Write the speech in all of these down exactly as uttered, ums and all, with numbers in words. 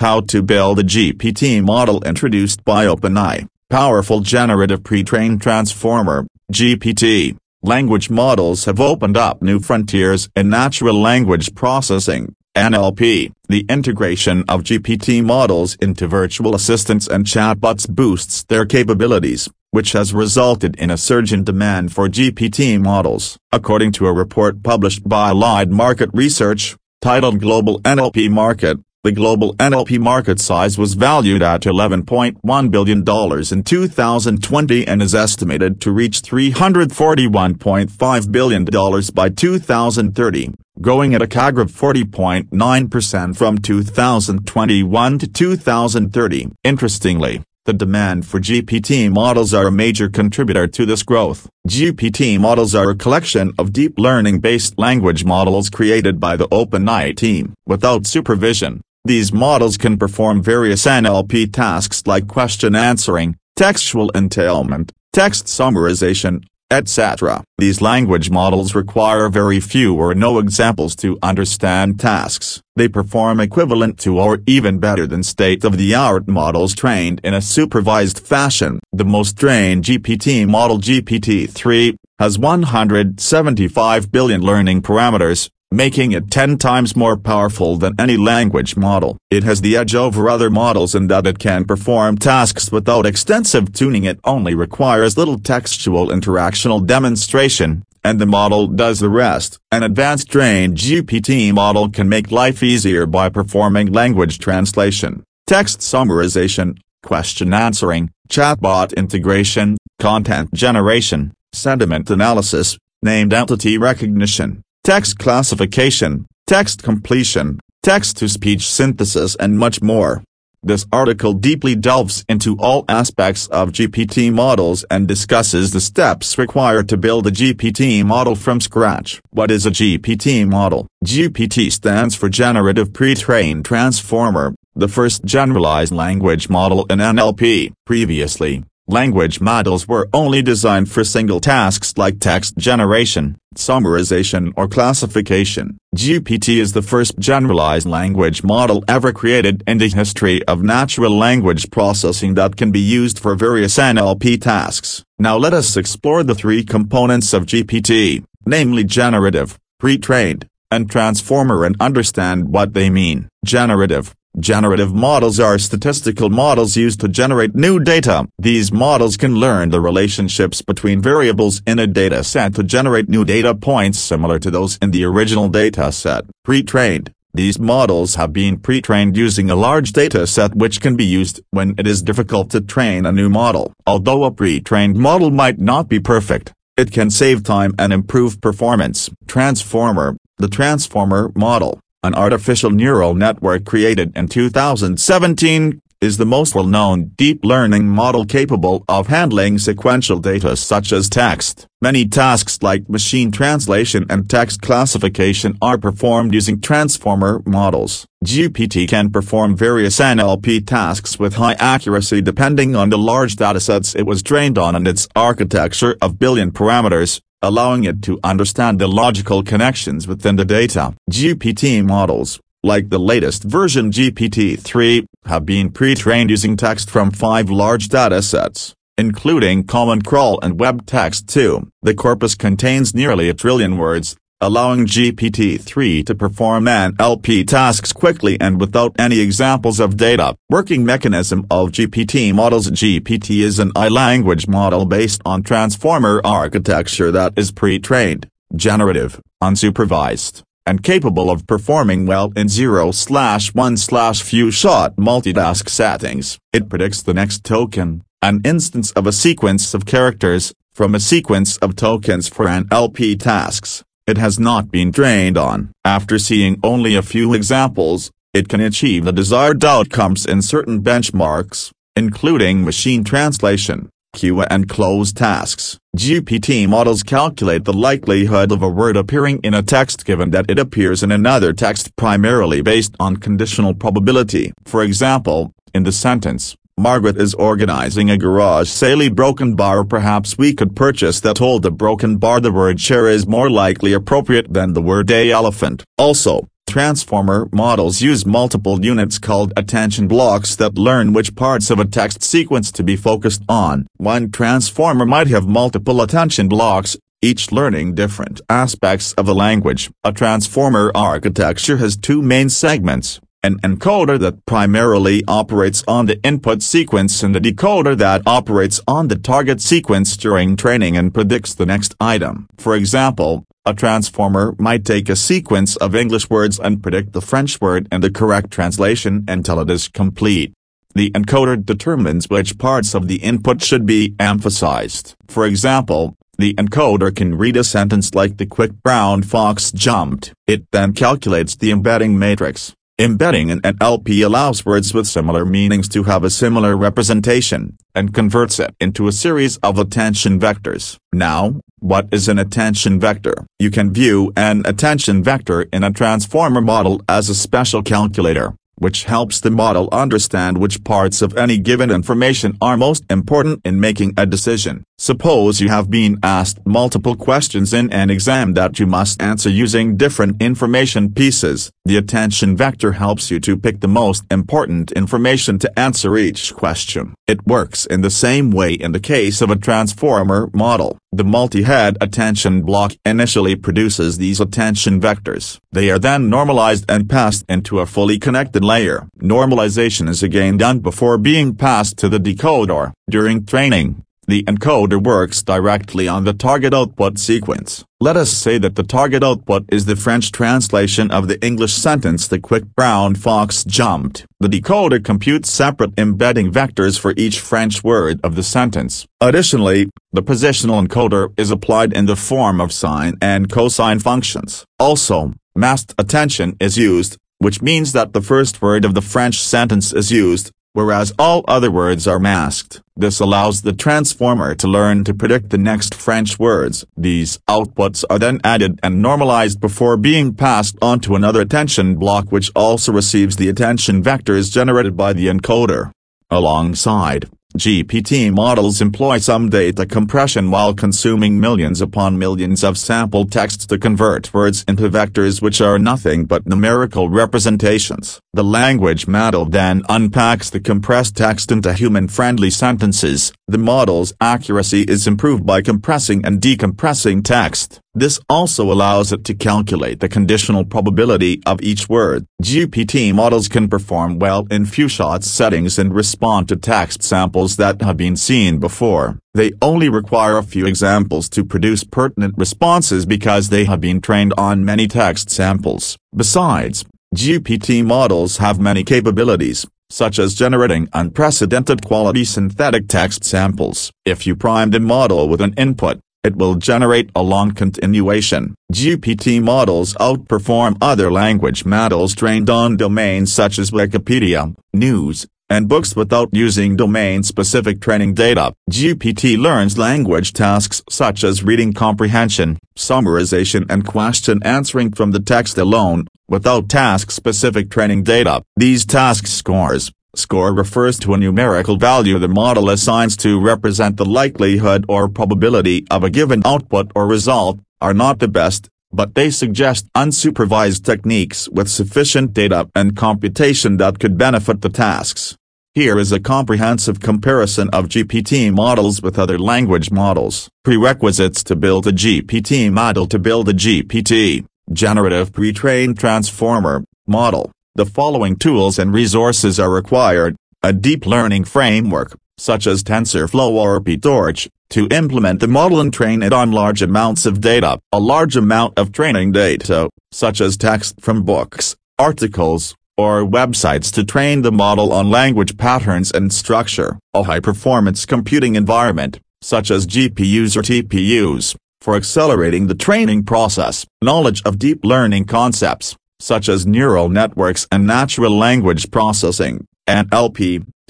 How to build a G P T model introduced by OpenAI, powerful generative pre-trained transformer, G P T. Language models have opened up new frontiers in natural language processing, N L P. The integration of G P T models into virtual assistants and chatbots boosts their capabilities, which has resulted in a surge in demand for G P T models. According to a report published by Allied Market Research, titled Global N L P Market, the global N L P market size was valued at eleven point one billion dollars in two thousand twenty and is estimated to reach three hundred forty-one point five billion dollars by two thousand thirty, going at a C A G R of forty point nine percent from two thousand twenty-one to two thousand thirty. Interestingly, the demand for G P T models are a major contributor to this growth. G P T models are a collection of deep learning-based language models created by the OpenAI team. Without supervision, these models can perform various N L P tasks like question answering, textual entailment, text summarization, et cetera. These language models require very few or no examples to understand tasks. They perform equivalent to or even better than state-of-the-art models trained in a supervised fashion. The most trained G P T model, G P T three, has one hundred seventy-five billion learning parameters, making it ten times more powerful than any language model. It has the edge over other models in that it can perform tasks without extensive tuning. It only requires little textual interactional demonstration, and the model does the rest. An advanced trained G P T model can make life easier by performing language translation, text summarization, question answering, chatbot integration, content generation, sentiment analysis, named entity recognition, text classification, text completion, text-to-speech synthesis, and much more. This article deeply delves into all aspects of G P T models and discusses the steps required to build a G P T model from scratch. What is a G P T model? G P T stands for Generative Pre-trained Transformer, the first generalized language model in N L P. Previously, language models were only designed for single tasks like text generation, summarization, or classification. G P T is the first generalized language model ever created in the history of natural language processing that can be used for various N L P tasks. Now let us explore the three components of G P T, namely generative, pre-trained, and transformer, and understand what they mean. Generative. Generative models are statistical models used to generate new data. These models can learn the relationships between variables in a data set to generate new data points similar to those in the original data set. Pre-trained. These models have been pre-trained using a large data set which can be used when it is difficult to train a new model. Although a pre-trained model might not be perfect, it can save time and improve performance. Transformer. The transformer model, an artificial neural network created in two thousand seventeen, is the most well-known deep learning model capable of handling sequential data such as text. Many tasks like machine translation and text classification are performed using transformer models. G P T can perform various N L P tasks with high accuracy depending on the large datasets it was trained on and its architecture of billion parameters, allowing it to understand the logical connections within the data. G P T models, like the latest version G P T three, have been pre-trained using text from five large datasets, including Common Crawl and WebText two. The corpus contains nearly a trillion words, allowing G P T three to perform N L P tasks quickly and without any examples of data. Working mechanism of G P T models. G P T is an I-language model based on transformer architecture that is pre-trained, generative, unsupervised, and capable of performing well in zero slash one slash few shot multitask settings. It predicts the next token, an instance of a sequence of characters, from a sequence of tokens for N L P tasks it has not been trained on. After seeing only a few examples, it can achieve the desired outcomes in certain benchmarks, including machine translation, Q A, and closed tasks. G P T models calculate the likelihood of a word appearing in a text given that it appears in another text primarily based on conditional probability. For example, in the sentence, "Margaret is organizing a garage sale, a broken bar, perhaps we could purchase that old a broken bar," the word share is more likely appropriate than the word a elephant. Also, transformer models use multiple units called attention blocks that learn which parts of a text sequence to be focused on. One transformer might have multiple attention blocks, each learning different aspects of the language. A transformer architecture has two main segments, an encoder that primarily operates on the input sequence and a decoder that operates on the target sequence during training and predicts the next item. For example, a transformer might take a sequence of English words and predict the French word and the correct translation until it is complete. The encoder determines which parts of the input should be emphasized. For example, the encoder can read a sentence like "the quick brown fox jumped." It then calculates the embedding matrix. Embedding in N L P allows words with similar meanings to have a similar representation, and converts it into a series of attention vectors. Now, what is an attention vector? You can view an attention vector in a transformer model as a special calculator, which helps the model understand which parts of any given information are most important in making a decision. Suppose you have been asked multiple questions in an exam that you must answer using different information pieces. The attention vector helps you to pick the most important information to answer each question. It works in the same way in the case of a transformer model. The multi-head attention block initially produces these attention vectors. They are then normalized and passed into a fully connected layer. Normalization is again done before being passed to the decoder. During training, the encoder works directly on the target output sequence. Let us say that the target output is the French translation of the English sentence "the quick brown fox jumped." The decoder computes separate embedding vectors for each French word of the sentence. Additionally, the positional encoder is applied in the form of sine and cosine functions. Also, masked attention is used, which means that the first word of the French sentence is used, whereas all other words are masked. This allows the transformer to learn to predict the next French words. These outputs are then added and normalized before being passed on to another attention block, which also receives the attention vectors generated by the encoder. Alongside, G P T models employ some data compression while consuming millions upon millions of sample texts to convert words into vectors which are nothing but numerical representations. The language model then unpacks the compressed text into human-friendly sentences. The model's accuracy is improved by compressing and decompressing text. This also allows it to calculate the conditional probability of each word. G P T models can perform well in few shots settings and respond to text samples that have been seen before. They only require a few examples to produce pertinent responses because they have been trained on many text samples. Besides, G P T models have many capabilities, such as generating unprecedented quality synthetic text samples. If you prime the model with an input, it will generate a long continuation. G P T models outperform other language models trained on domains such as Wikipedia, news, and books without using domain-specific training data. G P T learns language tasks such as reading comprehension, summarization, and question answering from the text alone, without task-specific training data. These task scores. Score refers to a numerical value the model assigns to represent the likelihood or probability of a given output or result, are not the best, but they suggest unsupervised techniques with sufficient data and computation that could benefit the tasks. Here is a comprehensive comparison of G P T models with other language models. Prerequisites to build a G P T model. To build a G P T, generative pre-trained transformer model, the following tools and resources are required: a deep learning framework, such as TensorFlow or PyTorch, to implement the model and train it on large amounts of data; a large amount of training data, such as text from books, articles, or websites to train the model on language patterns and structure; a high-performance computing environment, such as G P Us or T P Us, for accelerating the training process; knowledge of deep learning concepts, such as neural networks and natural language processing, N L P,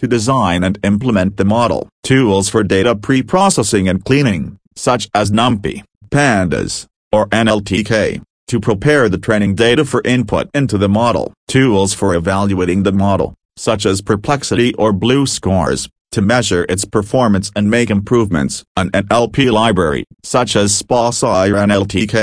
to design and implement the model; tools for data pre-processing and cleaning, such as NumPy, Pandas, or N L T K, to prepare the training data for input into the model; tools for evaluating the model, such as perplexity or BLEU scores, to measure its performance and make improvements; an N L P library, such as spaCy or N L T K,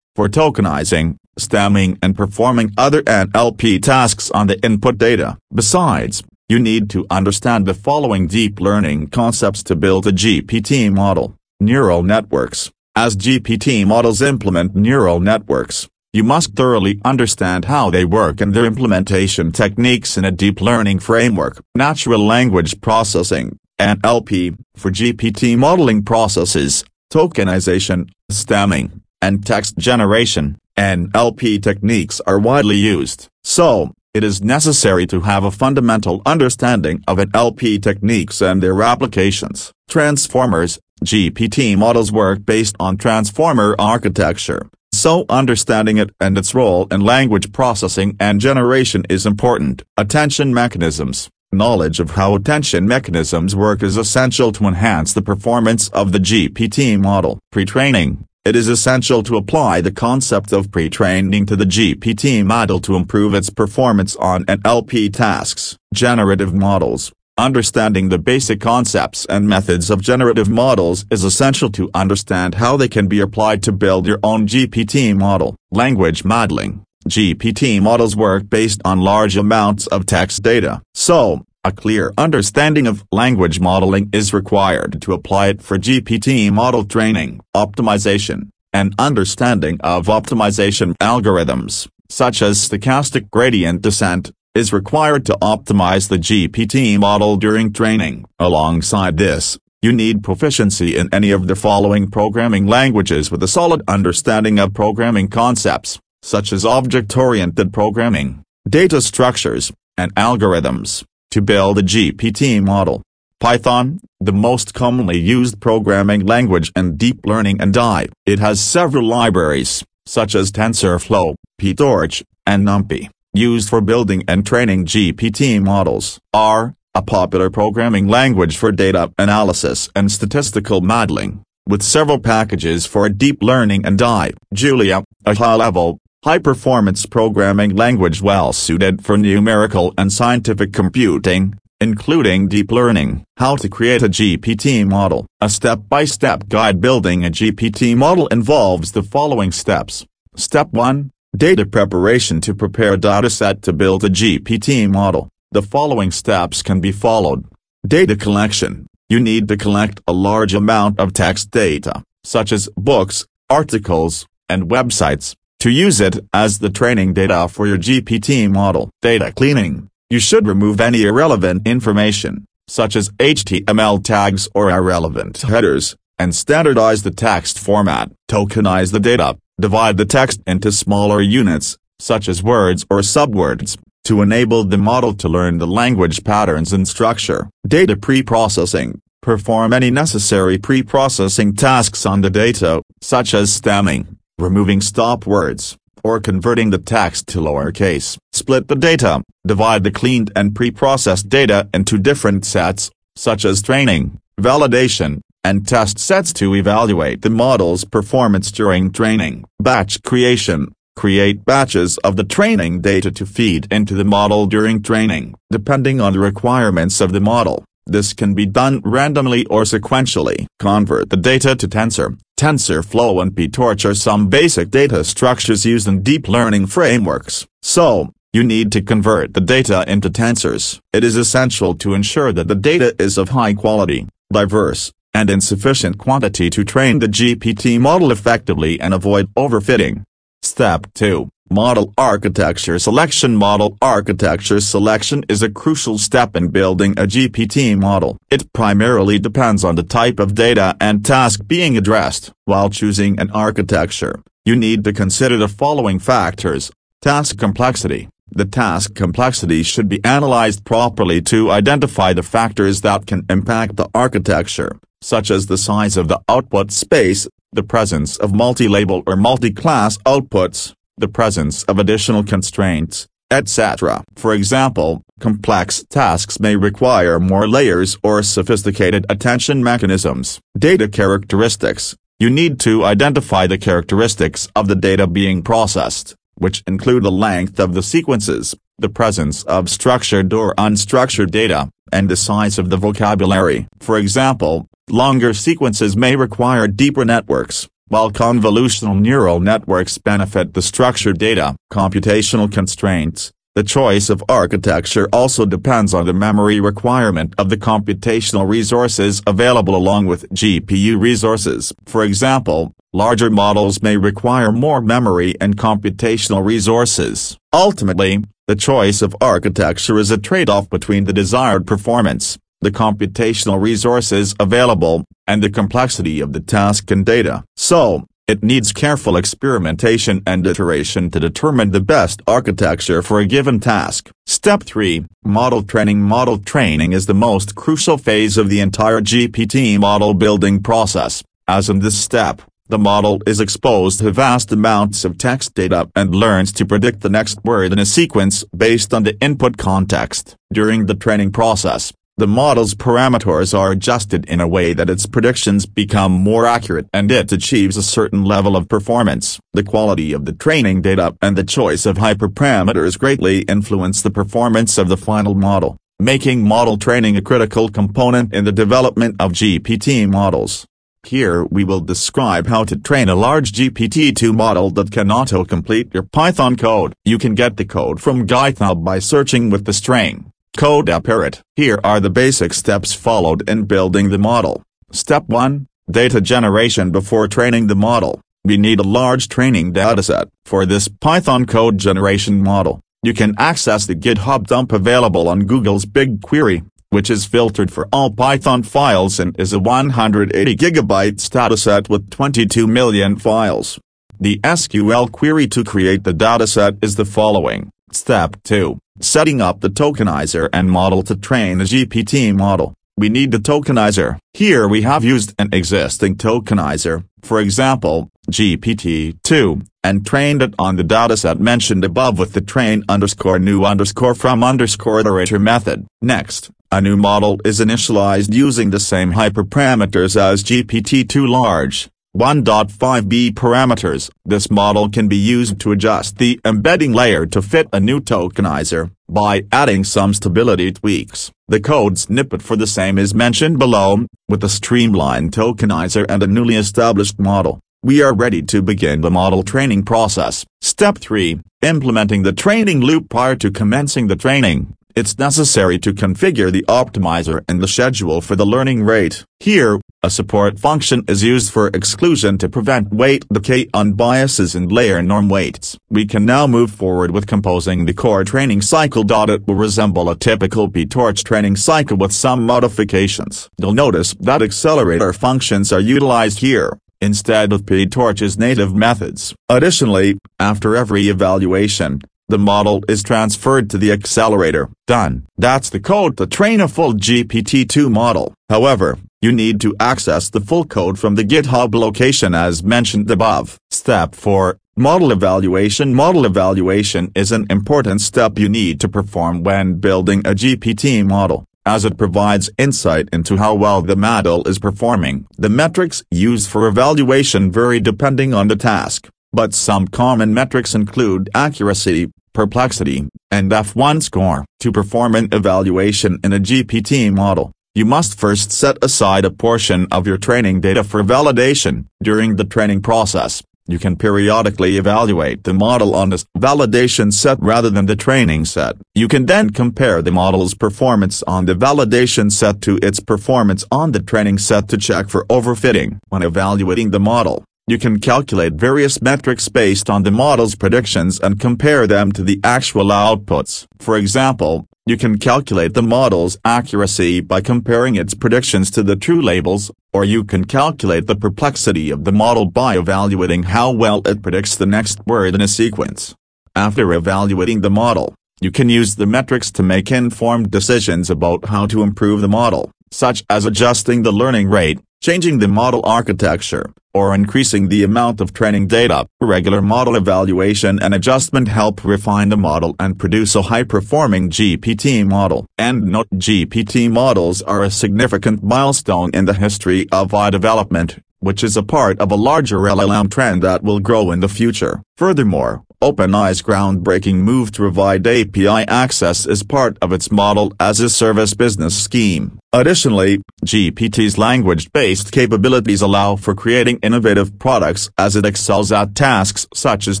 for tokenizing, stemming and performing other N L P tasks on the input data. Besides, you need to understand the following deep learning concepts to build a G P T model. Neural networks. As G P T models implement neural networks, you must thoroughly understand how they work and their implementation techniques in a deep learning framework. Natural language processing, N L P, for G P T modeling processes, tokenization, stemming, and text generation. N L P techniques are widely used. So, it is necessary to have a fundamental understanding of N L P techniques and their applications. Transformers. G P T models work based on transformer architecture, so understanding it and its role in language processing and generation is important. Attention mechanisms. Knowledge of how attention mechanisms work is essential to enhance the performance of the G P T model. Pre-training. It is essential to apply the concept of pre-training to the G P T model to improve its performance on N L P tasks. Generative models. Understanding the basic concepts and methods of generative models is essential to understand how they can be applied to build your own G P T model. Language modeling. G P T models work based on large amounts of text data. So, a clear understanding of language modeling is required to apply it for G P T model training. Optimization. An understanding of optimization algorithms, such as stochastic gradient descent, is required to optimize the G P T model during training. Alongside this, you need proficiency in any of the following programming languages with a solid understanding of programming concepts, such as object-oriented programming, data structures, and algorithms. To build a G P T model. Python, the most commonly used programming language in deep learning and A I. It has several libraries, such as TensorFlow, PyTorch, and NumPy, used for building and training G P T models. R, a popular programming language for data analysis and statistical modeling, with several packages for deep learning and A I. Julia, a high-level, high-performance programming language well-suited for numerical and scientific computing, including deep learning. How to create a G P T model. A step-by-step guide building a G P T model involves the following steps. Step one. Data preparation to prepare a dataset to build a G P T model. The following steps can be followed. Data collection. You need to collect a large amount of text data, such as books, articles, and websites, to use it as the training data for your G P T model. Data cleaning. You should remove any irrelevant information, such as H T M L tags or irrelevant headers, and standardize the text format. Tokenize the data. Divide the text into smaller units, such as words or subwords, to enable the model to learn the language patterns and structure. Data pre-processing. Perform any necessary pre-processing tasks on the data, such as stemming, removing stop words, or converting the text to lowercase. Split the data. Divide the cleaned and pre-processed data into different sets, such as training, validation, and test sets to evaluate the model's performance during training. Batch creation. Create batches of the training data to feed into the model during training. Depending on the requirements of the model, this can be done randomly or sequentially. Convert the data to tensor. TensorFlow and PyTorch are some basic data structures used in deep learning frameworks. So, you need to convert the data into tensors. It is essential to ensure that the data is of high quality, diverse, and in sufficient quantity to train the G P T model effectively and avoid overfitting. Step two. Model architecture selection. Model architecture selection is a crucial step in building a G P T model. It primarily depends on the type of data and task being addressed. While choosing an architecture, you need to consider the following factors. Task complexity. The task complexity should be analyzed properly to identify the factors that can impact the architecture, such as the size of the output space, the presence of multi-label or multi-class outputs, the presence of additional constraints, et cetera. For example, complex tasks may require more layers or sophisticated attention mechanisms. Data characteristics. You need to identify the characteristics of the data being processed, which include the length of the sequences, the presence of structured or unstructured data, and the size of the vocabulary. For example, longer sequences may require deeper networks, While convolutional neural networks benefit the structured data, computational constraints, the choice of architecture also depends on the memory requirement of the computational resources available along with G P U resources. For example, larger models may require more memory and computational resources. Ultimately, the choice of architecture is a trade-off between the desired performance, the computational resources available, and the complexity of the task and data. So, it needs careful experimentation and iteration to determine the best architecture for a given task. Step three. Model training. Model training is the most crucial phase of the entire G P T model building process. As in this step, the model is exposed to vast amounts of text data and learns to predict the next word in a sequence based on the input context. During the training process, the model's parameters are adjusted in a way that its predictions become more accurate and it achieves a certain level of performance. The quality of the training data and the choice of hyperparameters greatly influence the performance of the final model, making model training a critical component in the development of G P T models. Here we will describe how to train a large G P T two model that can auto-complete your Python code. You can get the code from GitHub by searching with the string code apparat. Here are the basic steps followed in building the model. Step one. Data generation. Before training the model, we need a large training dataset. For this Python code generation model, you can access the GitHub dump available on Google's BigQuery, which is filtered for all Python files and is a one hundred eighty gigabyte dataset with twenty-two million files. The S Q L query to create the dataset is the following. Step two. Setting up the tokenizer and model to train a G P T model. We need the tokenizer. Here we have used an existing tokenizer, for example, G P T two, and trained it on the dataset mentioned above with the train underscore new underscore from underscore iterator method. Next, a new model is initialized using the same hyperparameters as G P T two large. one point five B parameters. This model can be used to adjust the embedding layer to fit a new tokenizer by adding some stability tweaks. The code snippet for the same is mentioned below. With a streamlined tokenizer and a newly established model, we are ready to begin the model training process. Step three. Implementing the training loop. Prior to commencing the training, it's necessary to configure the optimizer and the schedule for the learning rate. Here, a support function is used for exclusion to prevent weight decay on biases and layer norm weights. We can now move forward with composing the core training cycle. It will resemble a typical PyTorch training cycle with some modifications. You'll notice that accelerator functions are utilized here, instead of PyTorch's native methods. Additionally, after every evaluation, the model is transferred to the accelerator. Done. That's the code to train a full G P T two model. However, you need to access the full code from the GitHub location as mentioned above. Step four. Model evaluation. Model evaluation is an important step you need to perform when building a G P T model, as it provides insight into how well the model is performing. The metrics used for evaluation vary depending on the task, but some common metrics include accuracy, perplexity, and F one score. To perform an evaluation in a G P T model, you must first set aside a portion of your training data for validation. During the training process, you can periodically evaluate the model on this validation set rather than the training set. You can then compare the model's performance on the validation set to its performance on the training set to check for overfitting. When evaluating the model, you can calculate various metrics based on the model's predictions and compare them to the actual outputs. For example, you can calculate the model's accuracy by comparing its predictions to the true labels, or you can calculate the perplexity of the model by evaluating how well it predicts the next word in a sequence. After evaluating the model, you can use the metrics to make informed decisions about how to improve the model, such as adjusting the learning rate, changing the model architecture, or increasing the amount of training data. Regular model evaluation and adjustment help refine the model and produce a high-performing G P T model. And note, G P T models are a significant milestone in the history of A I development, which is a part of a larger L L M trend that will grow in the future. Furthermore, OpenAI's groundbreaking move to provide A P I access is part of its model-as-a-service business scheme. Additionally, G P T's language-based capabilities allow for creating innovative products as it excels at tasks such as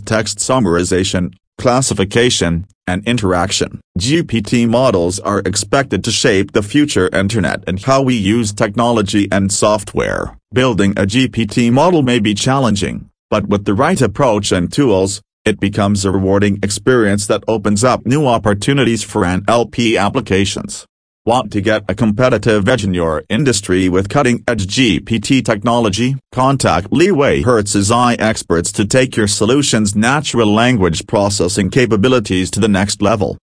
text summarization, classification, and interaction. G P T models are expected to shape the future internet and how we use technology and software. Building a G P T model may be challenging, but with the right approach and tools, it becomes a rewarding experience that opens up new opportunities for N L P applications. Want to get a competitive edge in your industry with cutting-edge G P T technology? Contact Leeway Hertz's A I experts to take your solution's natural language processing capabilities to the next level.